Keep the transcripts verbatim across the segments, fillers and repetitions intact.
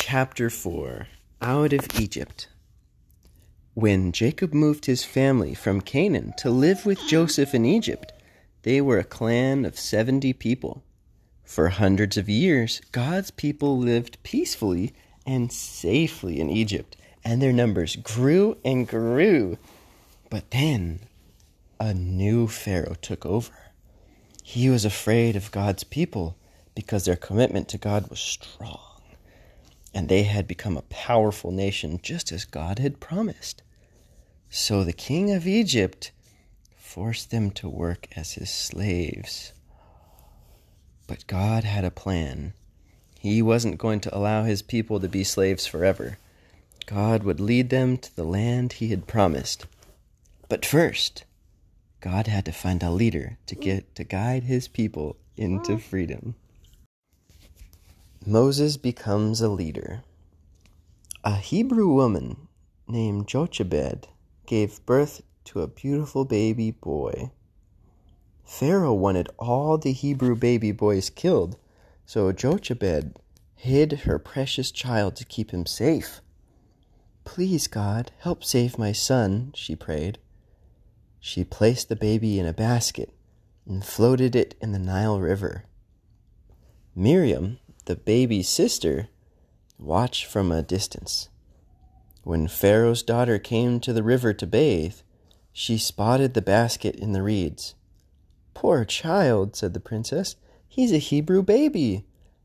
Chapter four. Out of Egypt. When Jacob moved his family from Canaan to live with Joseph in Egypt, they were a clan of seventy people. For hundreds of years, God's people lived peacefully and safely in Egypt, and their numbers grew and grew. But then, a new Pharaoh took over. He was afraid of God's people because their commitment to God was strong, and they had become a powerful nation just as God had promised. So the king of Egypt forced them to work as his slaves. But God had a plan. He wasn't going to allow his people to be slaves forever. God would lead them to the land he had promised. But first, God had to find a leader to get to guide his people into freedom. Moses becomes a leader. A Hebrew woman named Jochebed gave birth to a beautiful baby boy. Pharaoh wanted all the Hebrew baby boys killed, so Jochebed hid her precious child to keep him safe. "Please, God, help save my son," she prayed. She placed the baby in a basket and floated it in the Nile River. Miriam, the baby's sister, watched from a distance. When Pharaoh's daughter came to the river to bathe, she spotted the basket in the reeds. "Poor child," said the princess. "He's a Hebrew baby.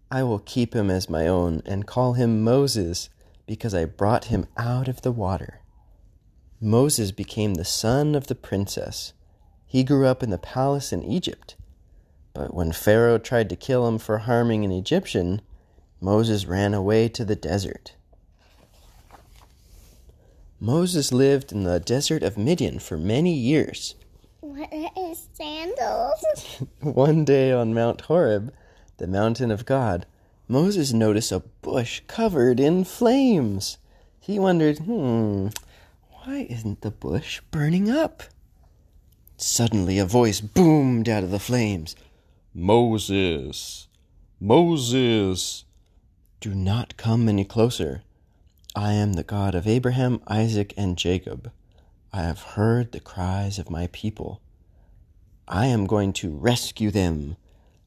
I will keep him as my own and call him Moses, because I brought him out of the water." Moses became the son of the princess. He grew up in the palace in Egypt. But when Pharaoh tried to kill him for harming an Egyptian, Moses ran away to the desert. Moses lived in the desert of Midian for many years. What are his sandals? One day on Mount Horeb, the mountain of God, Moses noticed a bush covered in flames. He wondered, hmm, why isn't the bush burning up? Suddenly a voice boomed out of the flames. "Moses, Moses, do not come any closer. I am the God of Abraham, Isaac, and Jacob. I have heard the cries of my people. I am going to rescue them.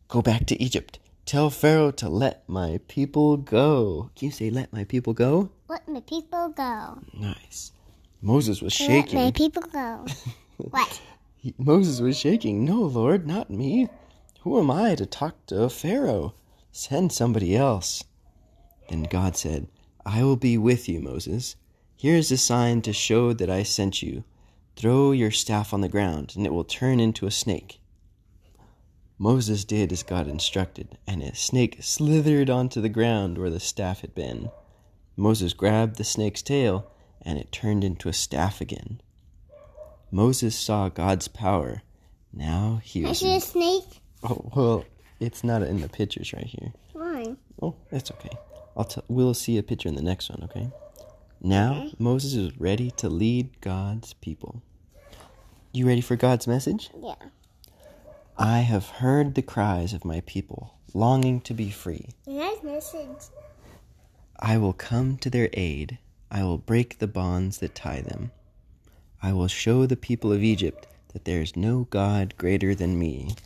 Go back to Egypt. Tell Pharaoh to let my people go." Can you say, "let my people go"? Let my people go. Nice. Moses was shaking. Let my people go. What? Moses was shaking. "No, Lord, not me. Who am I to talk to Pharaoh? Send somebody else." Then God said, "I will be with you, Moses. Here is a sign to show that I sent you. Throw your staff on the ground, and it will turn into a snake." Moses did as God instructed, and a snake slithered onto the ground where the staff had been. Moses grabbed the snake's tail, and it turned into a staff again. Moses saw God's power. Now he was... Is it a snake? Oh, well, it's not in the pictures right here. Why? Oh, that's okay. I'll t- we'll see a picture in the next one, okay? Now, okay. Moses is ready to lead God's people. You ready for God's message? Yeah. "I have heard the cries of my people, longing to be free. Nice message. I will come to their aid. I will break the bonds that tie them. I will show the people of Egypt that there is no God greater than me."